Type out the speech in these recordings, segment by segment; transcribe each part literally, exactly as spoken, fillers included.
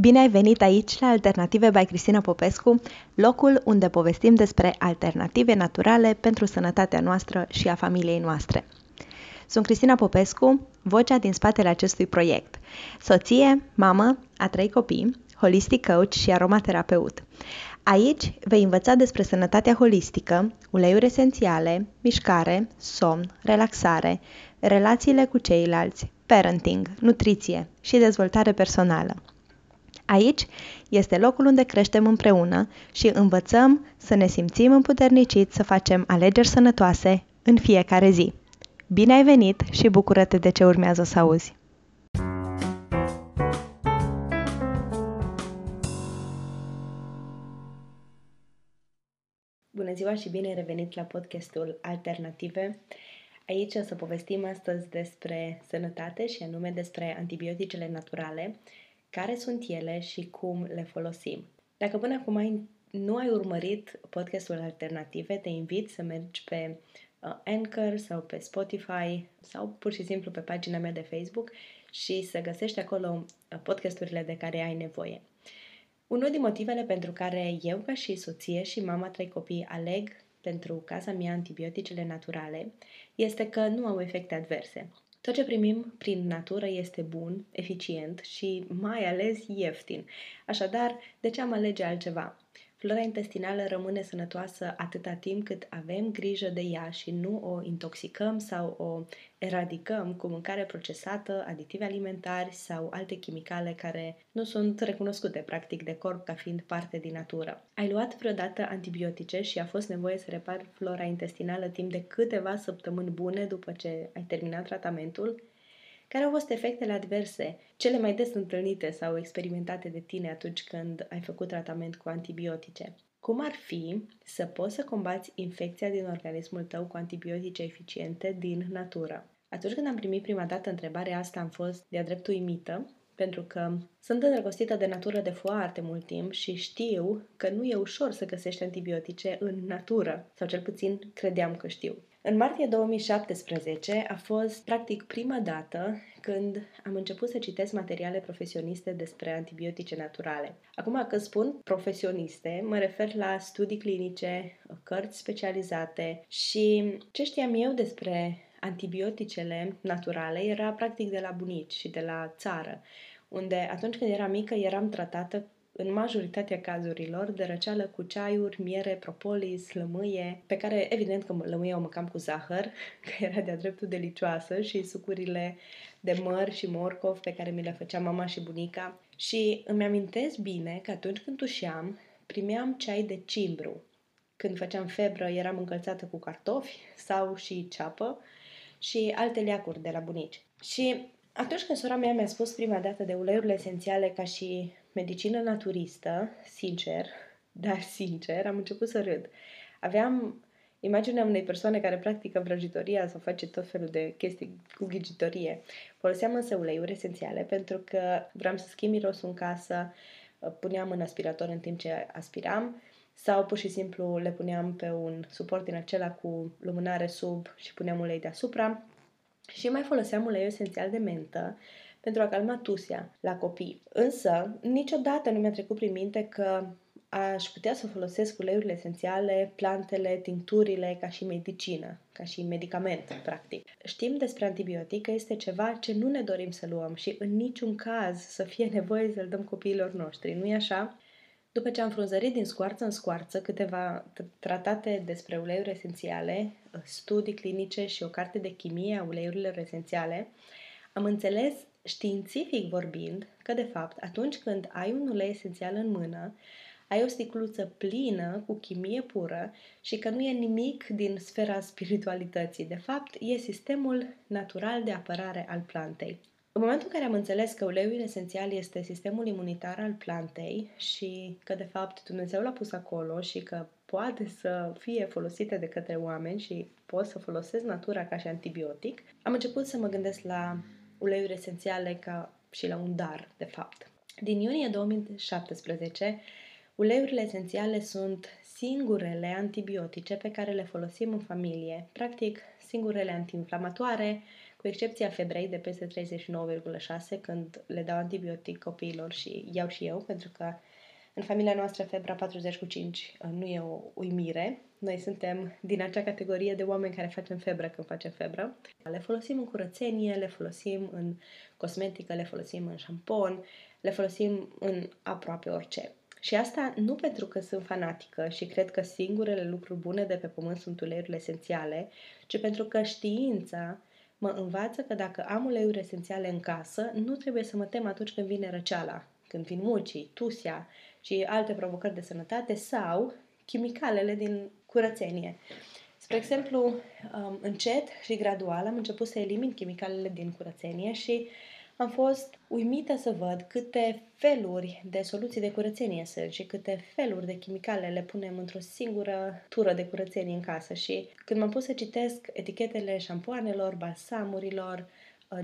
Bine ai venit aici la Alternative by Cristina Popescu, locul unde povestim despre alternative naturale pentru sănătatea noastră și a familiei noastre. Sunt Cristina Popescu, vocea din spatele acestui proiect, soție, mamă a trei copii, holistic coach și aromaterapeut. Aici vei învăța despre sănătatea holistică, uleiuri esențiale, mișcare, somn, relaxare, relațiile cu ceilalți, parenting, nutriție și dezvoltare personală. Aici este locul unde creștem împreună și învățăm să ne simțim împuterniciți să facem alegeri sănătoase în fiecare zi. Bine ai venit și bucură-te de ce urmează să auzi! Bună ziua și bine ai revenit la podcastul Alternative. Aici o să povestim astăzi despre sănătate și anume despre antibioticele naturale, care sunt ele și cum le folosim. Dacă până acum ai, nu ai urmărit podcastul Alternative, te invit să mergi pe uh, Anchor sau pe Spotify sau pur și simplu pe pagina mea de Facebook și să găsești acolo podcasturile de care ai nevoie. Unul din motivele pentru care eu, ca și soție și mama trei copii, aleg pentru casa mea antibioticele naturale este că nu au efecte adverse. Tot ce primim prin natură este bun, eficient și mai ales ieftin. Așadar, de ce am alege altceva? Flora intestinală rămâne sănătoasă atâta timp cât avem grijă de ea și nu o intoxicăm sau o eradicăm cu mâncare procesată, aditive alimentari sau alte chimicale care nu sunt recunoscute practic de corp ca fiind parte din natură. Ai luat vreodată antibiotice și a fost nevoie să repari flora intestinală timp de câteva săptămâni bune după ce ai terminat tratamentul? Care au fost efectele adverse, cele mai des întâlnite sau experimentate de tine atunci când ai făcut tratament cu antibiotice? Cum ar fi să poți să combați infecția din organismul tău cu antibiotice eficiente din natură? Atunci când am primit prima dată întrebarea asta, am fost de-a dreptul uimită, pentru că sunt îndrăgostită de natură de foarte mult timp și știu că nu e ușor să găsești antibiotice în natură, sau cel puțin credeam că știu. În martie două mii șaptesprezece a fost practic prima dată când am început să citesc materiale profesioniste despre antibiotice naturale. Acum, când spun profesioniste, mă refer la studii clinice, cărți specializate și ce știam eu despre antibioticele naturale era practic de la bunici și de la țară, unde atunci când eram mică eram tratată în majoritatea cazurilor de răceală cu ceaiuri, miere, propolis, lămâie, pe care evident că lămâie o mâncam cu zahăr, că era de-a dreptul delicioasă, și sucurile de măr și morcov pe care mi le făcea mama și bunica. Și îmi amintesc bine că atunci când tușeam, primeam ceai de cimbru. Când făceam febră, eram încălțată cu cartofi sau și ceapă și alte leacuri de la bunici. Și atunci când sora mea mi-a spus prima dată de uleiurile esențiale ca și medicină naturistă, sincer, dar sincer, am început să râd. Aveam imaginea unei persoane care practică vrăjitoria sau face tot felul de chestii cu ghicitorie. Foloseam însă uleiuri esențiale pentru că vreau să schimb mirosul în casă, puneam în aspirator în timp ce aspiram sau pur și simplu le puneam pe un suport din acela cu lumânare sub și puneam ulei deasupra și mai foloseam uleiul esențial de mentă pentru a calma tusea la copii. Însă, niciodată nu mi-a trecut prin minte că aș putea să folosesc uleiurile esențiale, plantele, tincturile ca și medicină, ca și medicament, practic. Știm despre antibiotic că este ceva ce nu ne dorim să luăm și în niciun caz să fie nevoie să-l dăm copiilor noștri, nu-i așa? După ce am frunzărit din scoarță în scoarță câteva tratate despre uleiuri esențiale, studii clinice și o carte de chimie a uleiurilor esențiale, am înțeles, științific vorbind, că de fapt atunci când ai un ulei esențial în mână, ai o sticluță plină cu chimie pură și că nu e nimic din sfera spiritualității. De fapt, e sistemul natural de apărare al plantei. În momentul în care am înțeles că uleiul esențial este sistemul imunitar al plantei și că de fapt Dumnezeu l-a pus acolo și că poate să fie folosite de către oameni și pot să folosesc natura ca și antibiotic, am început să mă gândesc la uleiuri esențiale ca și la un dar, de fapt. Din iunie două mii șaptesprezece, uleiurile esențiale sunt singurele antibiotice pe care le folosim în familie, practic singurele antiinflamatoare, cu excepția febrei de peste treizeci și nouă virgulă șase, când le dau antibiotic copiilor și iau și eu, pentru că în familia noastră febra patruzeci cu cinci nu e o uimire. Noi suntem din acea categorie de oameni care facem febră când facem febră. Le folosim în curățenie, le folosim în cosmetică, le folosim în șampon, le folosim în aproape orice. Și asta nu pentru că sunt fanatică și cred că singurele lucruri bune de pe pământ sunt uleiurile esențiale, ci pentru că știința mă învață că dacă am uleiuri esențiale în casă, nu trebuie să mă tem atunci când vine răceala, când vin mucii, tusea și alte provocări de sănătate sau chimicalele din curățenie. Spre exemplu, încet și gradual am început să elimin chimicalele din curățenie și am fost uimită să văd câte feluri de soluții de curățenie sunt și câte feluri de chimicale le punem într-o singură tură de curățenie în casă. Și când m-am pus să citesc etichetele șampoanelor, balsamurilor,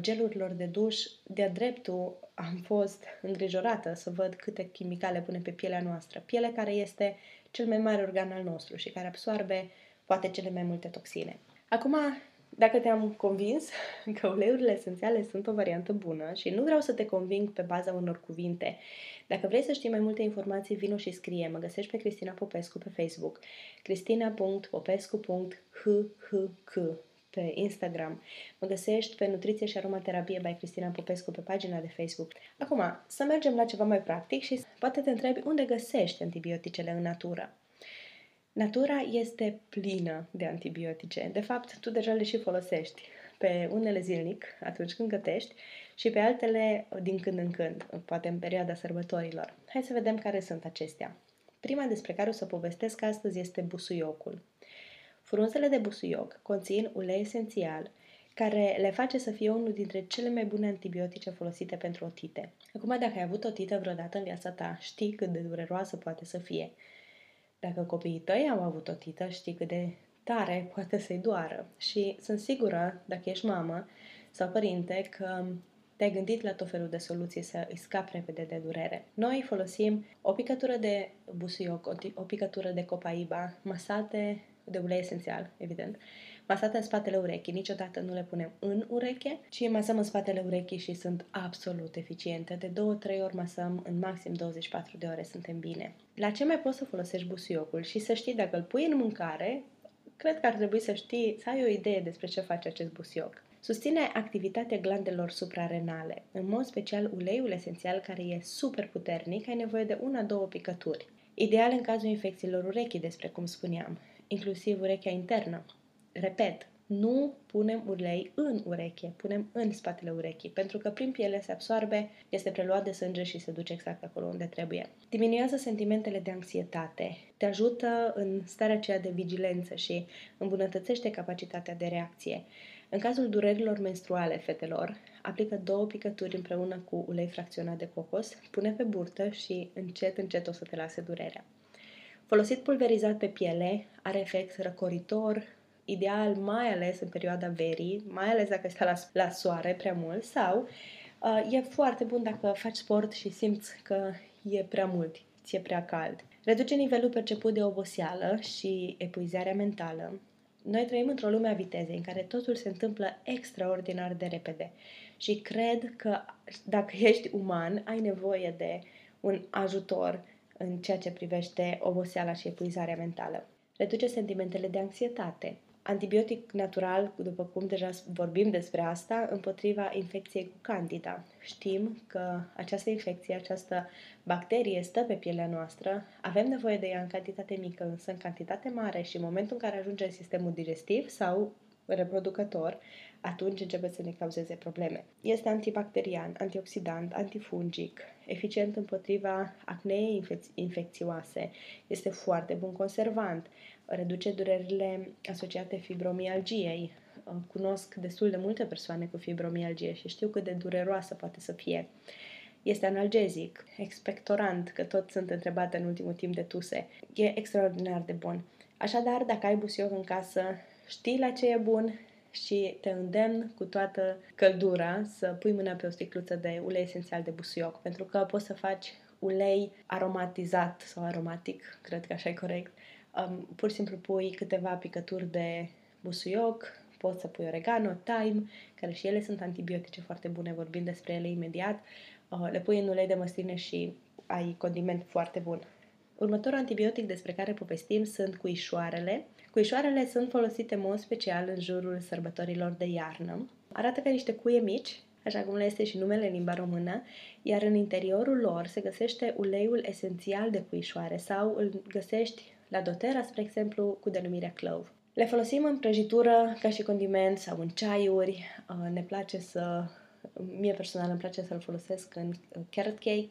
gelurilor de duș, de-a dreptul am fost îngrijorată să văd câte chimicale punem pe pielea noastră. Pielea care este cel mai mare organ al nostru și care absorbe poate cele mai multe toxine. Acum, dacă te-am convins că uleiurile esențiale sunt o variantă bună și nu vreau să te conving pe baza unor cuvinte, dacă vrei să știi mai multe informații, vino și scrie. Mă găsești pe Cristina Popescu pe Facebook, cristina punct popescu punct h h k pe Instagram. Mă găsești pe Nutriție și Aromaterapie by Cristina Popescu pe pagina de Facebook. Acum, să mergem la ceva mai practic și poate te întrebi unde găsești antibioticele în natură. Natura este plină de antibiotice. De fapt, tu deja le și folosești. Pe unele zilnic, atunci când gătești, și pe altele din când în când, poate în perioada sărbătorilor. Hai să vedem care sunt acestea. Prima despre care o să povestesc astăzi este busuiocul. Frunzele de busuioc conțin ulei esențial, care le face să fie unul dintre cele mai bune antibiotice folosite pentru otite. Acum, dacă ai avut otită vreodată în viața ta, știi cât de dureroasă poate să fie. Dacă copiii tăi au avut otită, știi cât de tare poate să-i doară. Și sunt sigură, dacă ești mamă sau părinte, că te-ai gândit la tot felul de soluții să îi scapi repede de durere. Noi folosim o picătură de busuioc, o picătură de copaiba, masate de ulei esențial, evident, masate în spatele urechii. Niciodată nu le punem în ureche, ci masăm în spatele urechii și sunt absolut eficiente. De două-trei ori masăm, în maxim douăzeci și patru de ore suntem bine. La ce mai poți să folosești busuiocul și să știi dacă îl pui în mâncare? Cred că ar trebui să știi, să ai o idee despre ce face acest busuioc. Susține activitatea glandelor suprarenale, în mod special uleiul esențial care e super puternic, ai nevoie de una-două picături. Ideal în cazul infecțiilor urechii, despre cum spuneam, inclusiv urechea internă. Repet, nu punem ulei în ureche, punem în spatele urechii, pentru că prin piele se absorbe, este preluat de sânge și se duce exact acolo unde trebuie. Diminuează sentimentele de anxietate, te ajută în starea aceea de vigilență și îmbunătățește capacitatea de reacție. În cazul durerilor menstruale fetelor, aplică două picături împreună cu ulei fracționat de cocos, pune pe burtă și încet, încet o să te lase durerea. Folosit pulverizat pe piele, are efect răcoritor, ideal mai ales în perioada verii, mai ales dacă stai la, la soare prea mult, sau uh, e foarte bun dacă faci sport și simți că e prea mult, ți-e prea cald. Reduce nivelul perceput de oboseală și epuizarea mentală. Noi trăim într-o lume a vitezei în care totul se întâmplă extraordinar de repede și cred că dacă ești uman ai nevoie de un ajutor în ceea ce privește oboseala și epuizarea mentală. Reduce sentimentele de anxietate. Antibiotic natural, după cum deja vorbim despre asta, împotriva infecției cu Candida. Știm că această infecție, această bacterie stă pe pielea noastră, avem nevoie de ea în cantitate mică, însă în cantitate mare și în momentul în care ajunge în sistemul digestiv sau reproducător, atunci începe să ne cauzeze probleme. Este antibacterian, antioxidant, antifungic, eficient împotriva acneei infec- infecțioase, este foarte bun conservant, reduce durerile asociate fibromialgiei. Cunosc destul de multe persoane cu fibromialgie și știu cât de dureroasă poate să fie. Este analgezic, expectorant, că tot sunt întrebată în ultimul timp de tuse. E extraordinar de bun. Așadar, dacă ai busuioc în casă, știi la ce e bun și te îndemn cu toată căldura să pui mâna pe o sticluță de ulei esențial de busuioc, pentru că poți să faci ulei aromatizat sau aromatic, cred că așa e corect. Um, pur și simplu pui câteva picături de busuioc, poți să pui oregano, thyme, care și ele sunt antibiotice foarte bune, vorbim despre ele imediat, le pui în ulei de măsline și ai condiment foarte bun. Următorul antibiotic despre care povestim sunt cuișoarele. Cuișoarele sunt folosite în mod special în jurul sărbătorilor de iarnă. Arată ca niște cuie mici, așa cum le este și numele în limba română, iar în interiorul lor se găsește uleiul esențial de cuișoare sau îl găsești la doTERRA, spre exemplu, cu denumirea clove. Le folosim în prăjitură ca și condiment sau în ceaiuri. Ne place să... Mie personal îmi place să-l folosesc în carrot cake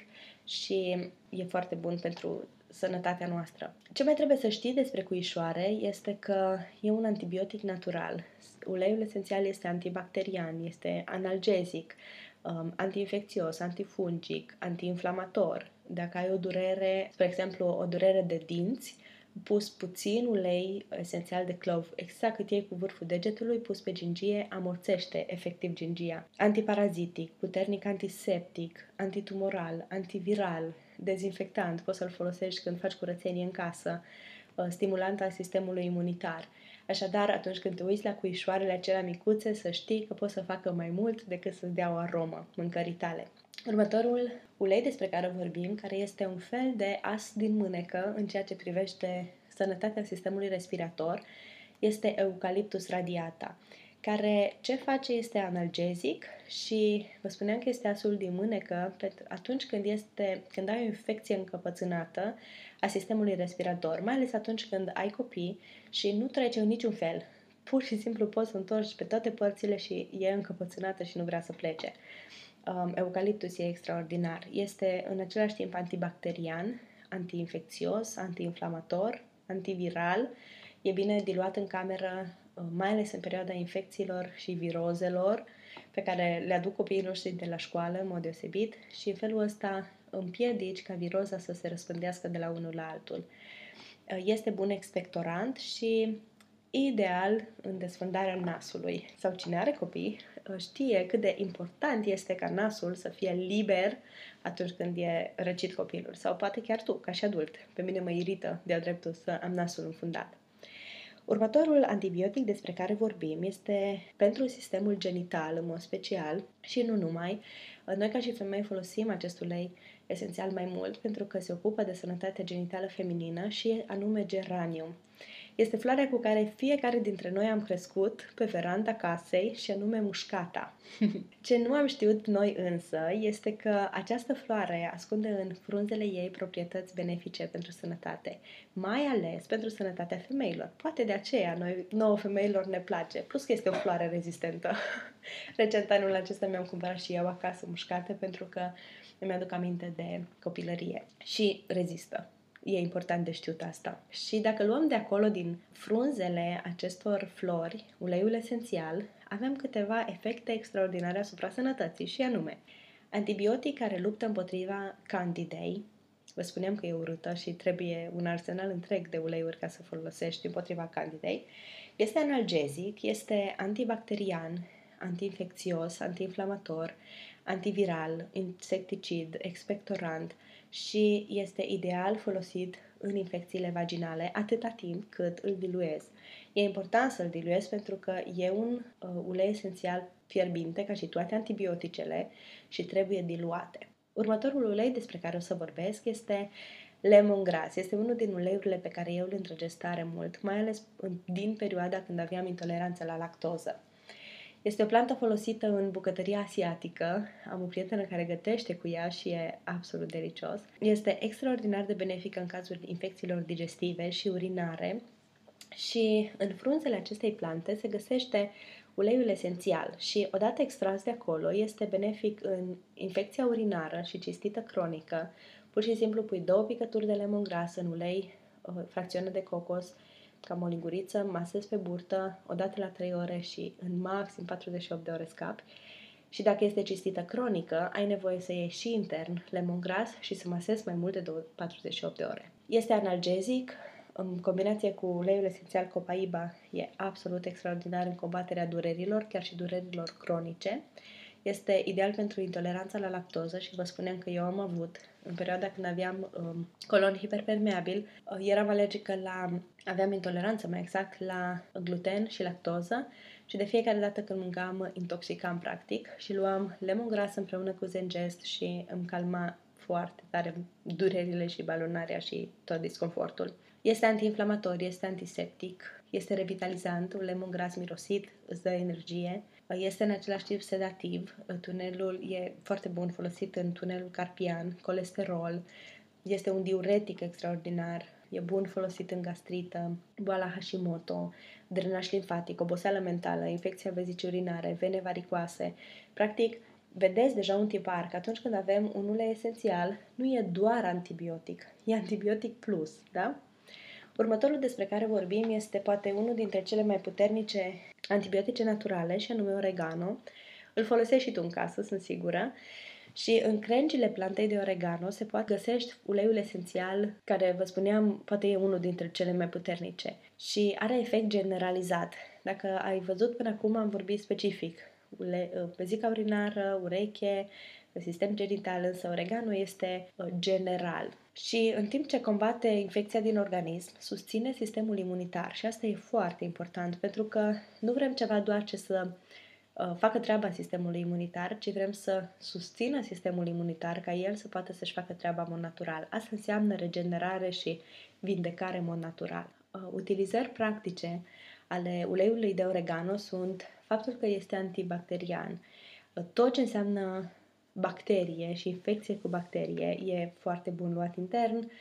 și e foarte bun pentru sănătatea noastră. Ce mai trebuie să știi despre cuișoare este că e un antibiotic natural. Uleiul esențial este antibacterian, este analgezic, antiinfecțios, antifungic, antiinflamator. Dacă ai o durere, spre exemplu o durere de dinți, pus puțin ulei esențial de clove, exact cât iei cu vârful degetului, pus pe gingie, amorțește efectiv gingia. Antiparazitic, puternic antiseptic, antitumoral, antiviral, dezinfectant, poți să-l folosești când faci curățenie în casă, stimulant al sistemului imunitar. Așadar, atunci când te uiți la cuișoarele acelea micuțe, să știi că poți să facă mai mult decât să-ți dea o aromă mâncării tale. Următorul ulei despre care vorbim, care este un fel de as din mânecă în ceea ce privește sănătatea sistemului respirator, este Eucalyptus radiata, care ce face este analgezic și vă spuneam că este asul din mânecă atunci când, este, când ai o infecție încăpățânată a sistemului respirator, mai ales atunci când ai copii și nu trece în niciun fel. Pur și simplu poți să întorci pe toate părțile și e încăpățânată și nu vrea să plece. Eucaliptus e extraordinar. Este în același timp antibacterian, antiinfecțios, antiinflamator, antiviral. E bine diluat în cameră, mai ales în perioada infecțiilor și virozelor pe care le aduc copiii noștri de la școală, în mod deosebit, și în felul ăsta împiedici ca viroza să se răspândească de la unul la altul. Este bun expectorant și ideal în desfundarea nasului. Sau cine are copii știe cât de important este ca nasul să fie liber atunci când e răcit copilul. Sau poate chiar tu, ca și adult. Pe mine mă irită de-a dreptul să am nasul înfundat. Următorul antibiotic despre care vorbim este pentru sistemul genital, în mod special, și nu numai. Noi, ca și femei, folosim acest ulei esențial mai mult pentru că se ocupă de sănătatea genitală feminină și anume geranium. Este floarea cu care fiecare dintre noi am crescut pe veranda casei și anume mușcata. Ce nu am știut noi însă este că această floare ascunde în frunzele ei proprietăți benefice pentru sănătate, mai ales pentru sănătatea femeilor. Poate de aceea noi, nouă femeilor, ne place, plus că este o floare rezistentă. Recent anul acesta mi-am cumpărat și eu acasă mușcate pentru că îmi aduc aminte de copilărie și rezistă. E important de știut asta. Și dacă luăm de acolo din frunzele acestor flori, uleiul esențial, avem câteva efecte extraordinare asupra sănătății și anume antibiotic care luptă împotriva candidei. Vă spuneam că e urâtă și trebuie un arsenal întreg de uleiuri ca să folosești împotriva candidei. Este analgezic, este antibacterian, antiinfecțios, antiinflamator, antiviral, insecticid, expectorant și este ideal folosit în infecțiile vaginale atâta timp cât îl diluez. E important să-l diluezi pentru că e un uh, ulei esențial fierbinte, ca și toate antibioticele, și trebuie diluate. Următorul ulei despre care o să vorbesc este lemongrass. Este unul din uleiurile pe care eu le îndrăgesc tare mult, mai ales din perioada când aveam intoleranță la lactoză. Este o plantă folosită în bucătăria asiatică, am o prietenă care gătește cu ea și e absolut delicios. Este extraordinar de benefică în cazul infecțiilor digestive și urinare și în frunzele acestei plante se găsește uleiul esențial și odată extras de acolo este benefic în infecția urinară și cistită cronică. Pur și simplu pui două picături de lemongrass în ulei, o fracțiune de cocos, cam o linguriță, masez pe burtă odată la trei ore și în maxim patruzeci și opt de ore scapi. Și dacă este cistită cronică, ai nevoie să iei și intern lemongrass și să masezi mai mult de patruzeci și opt de ore. Este analgezic, în combinație cu uleiul esențial copaiba, e absolut extraordinar în combaterea durerilor, chiar și durerilor cronice. Este ideal pentru intoleranța la lactoză și vă spuneam că eu am avut, în perioada când aveam um, colon hiperpermeabil, eram alergică la, aveam intoleranță mai exact la gluten și lactoză și de fiecare dată când mâncam, mă intoxicam practic și luam lemongras împreună cu Zengest și îmi calma foarte tare durerile și balonarea și tot disconfortul. Este antiinflamator, este antiseptic, este revitalizant, un lemongras mirosit îți dă energie, este în același timp sedativ, tunelul e foarte bun folosit în tunelul carpian, colesterol, este un diuretic extraordinar, e bun folosit în gastrită, boala Hashimoto, drenaj limfatic, oboseală mentală, infecția vezicii urinare, vene varicoase. Practic, vedeți deja un tipar că atunci când avem un ulei esențial, nu e doar antibiotic, e antibiotic plus, da? Următorul despre care vorbim este poate unul dintre cele mai puternice antibiotice naturale și anume oregano. Îl folosești și tu în casă, sunt sigură. Și în crengile plantei de oregano se poate găsești uleiul esențial, care, vă spuneam, poate e unul dintre cele mai puternice. Și are efect generalizat. Dacă ai văzut până acum, am vorbit specific. Ule- pezica urinară, ureche, sistem genital, însă oregano este general. Și în timp ce combate infecția din organism, susține sistemul imunitar. Și asta e foarte important, pentru că nu vrem ceva doar ce să facă treaba sistemului imunitar, ci vrem să susțină sistemul imunitar ca el să poată să-și facă treaba în mod natural. Asta înseamnă regenerare și vindecare în mod natural. Utilizări practice ale uleiului de oregano sunt faptul că este antibacterian. Tot ce înseamnă bacterie și infecție cu bacterie e foarte bun luat intern,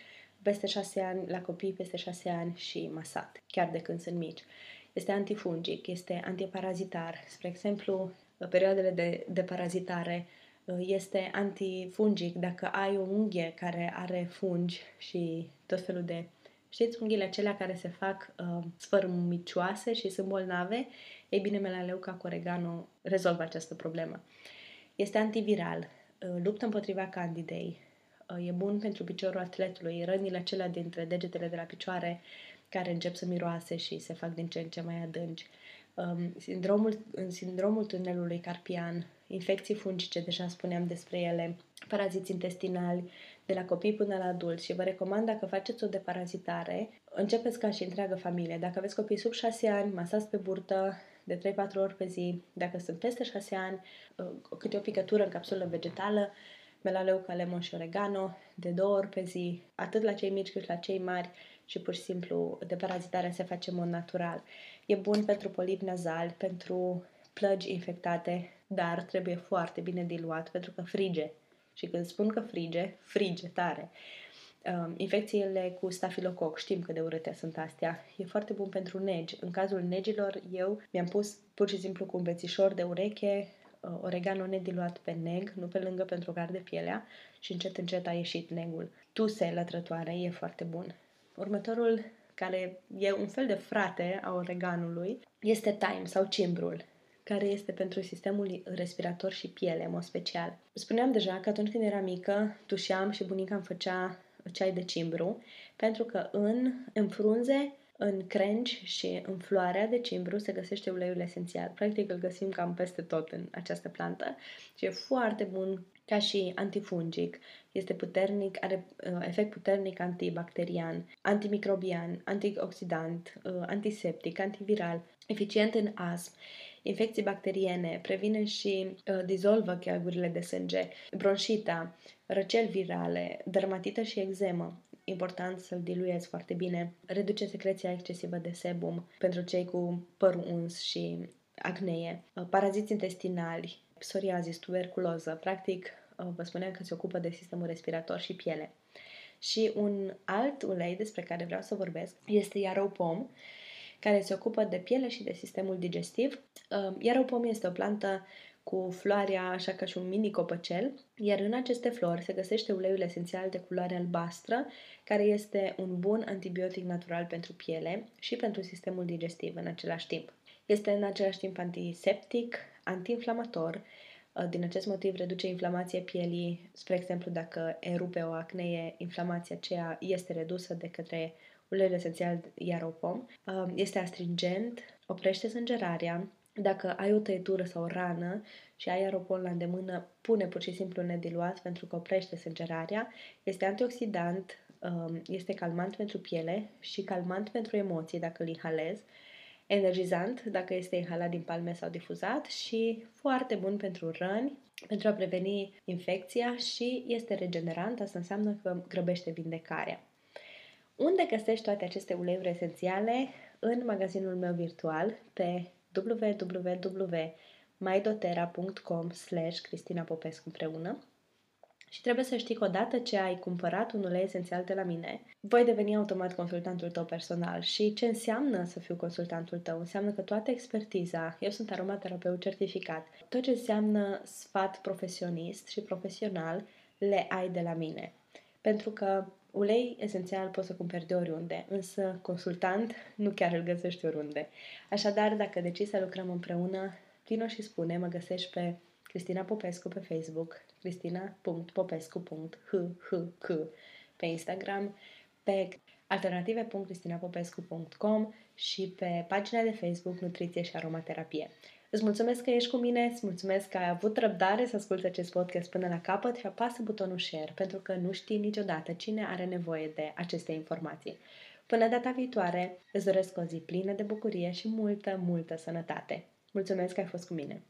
peste șase ani, la copii peste șase ani și masat, chiar de când sunt mici. Este antifungic, este antiparazitar. Spre exemplu, perioadele de, de parazitare este antifungic dacă ai o unghie care are fungi și tot felul de... Știți, unghiile acelea care se fac uh, sfărâmicioase și sunt bolnave? Ei bine, melaleuca cu oregano rezolvă această problemă. Este antiviral, uh, luptă împotriva candidei, uh, e bun pentru piciorul atletului, rănile acelea dintre degetele de la picioare care încep să miroase și se fac din ce în ce mai adânci. Um, sindromul, în sindromul tunelului carpian, infecții fungice, deja spuneam despre ele, paraziți intestinali, de la copii până la adulți. Și vă recomand, dacă faceți o deparazitare, începeți ca și întreagă familie. Dacă aveți copii sub șase ani, masați pe burtă de trei-patru ori pe zi. Dacă sunt peste șase ani, câte o picătură în capsulă vegetală, melaleuca, lemon și oregano, de două ori pe zi, atât la cei mici cât și la cei mari. Și pur și simplu deparazitarea se face în mod natural. E bun pentru polipi nazali, pentru plăgi infectate, dar trebuie foarte bine diluat pentru că frige. Și când spun că frige, frige tare. Infecțiile cu stafilococ, știm că de urâte sunt astea. E foarte bun pentru negi. În cazul negilor, eu mi-am pus pur și simplu cu un bețișor de ureche oregano nediluat pe neg, nu pe lângă pentru că arde pielea și încet, încet a ieșit negul. Tuse la trătoare, e foarte bun. Următorul, care e un fel de frate a oreganului, este thyme sau cimbrul, care este pentru sistemul respirator și piele, în mod special. Spuneam deja că atunci când eram mică, tușeam și bunica îmi făcea ceai de cimbru, pentru că în, în frunze, în crengi și în floarea de cimbru se găsește uleiul esențial. Practic îl găsim cam peste tot în această plantă și e foarte bun ca și antifungic. Este puternic, are efect puternic antibacterian, antimicrobian, antioxidant, antiseptic, antiviral, eficient în astm, infecții bacteriene, previne și dizolvă cheagurile de sânge, bronșita, răceli virale, dermatită și eczemă. Important să-l diluezi foarte bine. Reduce secreția excesivă de sebum pentru cei cu părul uns și acnee. Paraziți intestinali, psoriazis, tuberculoză. Practic, vă spuneam că se ocupă de sistemul respirator și piele. Și un alt ulei despre care vreau să vorbesc este yarrow pom, care se ocupă de piele și de sistemul digestiv. Yarrow pom este o plantă cu floarea așa ca și un mini copăcel, iar în aceste flori se găsește uleiul esențial de culoare albastră, care este un bun antibiotic natural pentru piele și pentru sistemul digestiv în același timp. Este în același timp antiseptic, antiinflamator, din acest motiv reduce inflamația pielii, spre exemplu dacă erupe o acnee, inflamația aceea este redusă de către uleiul esențial yarrow pom. Este astringent, oprește sângerarea. Dacă ai o tăietură sau o rană și ai yarrow pom la îndemână, pune pur și simplu nediluat pentru că oprește sângerarea. Este antioxidant, este calmant pentru piele și calmant pentru emoții dacă îl inhalezi. energizant dacă este inhalat din palme sau difuzat și foarte bun pentru răni, pentru a preveni infecția și este regenerant, asta înseamnă că grăbește vindecarea. Unde găsești toate aceste uleiuri esențiale? În magazinul meu virtual pe double-u double-u double-u punct mydoterra punct com slash Cristina Popescu împreună. Și trebuie să știi că odată ce ai cumpărat un ulei esențial de la mine, voi deveni automat consultantul tău personal. Și ce înseamnă să fiu consultantul tău? Înseamnă că toată expertiza, eu sunt aromaterapeut certificat, tot ce înseamnă sfat profesionist și profesional le ai de la mine. Pentru că ulei esențial poți să cumperi de oriunde, însă consultant nu chiar îl găsești oriunde. Așadar, dacă decizi să lucrăm împreună, vino și spune, mă găsești pe Cristina Popescu pe Facebook, cristina punct popescu punct h h h pe Instagram, pe alternative punct cristina popescu punct com și pe pagina de Facebook Nutriție și Aromaterapie. Îți mulțumesc că ești cu mine, îți mulțumesc că ai avut răbdare să asculți acest podcast până la capăt și apasă butonul share, pentru că nu știi niciodată cine are nevoie de aceste informații. Până data viitoare, îți doresc o zi plină de bucurie și multă, multă sănătate. Mulțumesc că ai fost cu mine!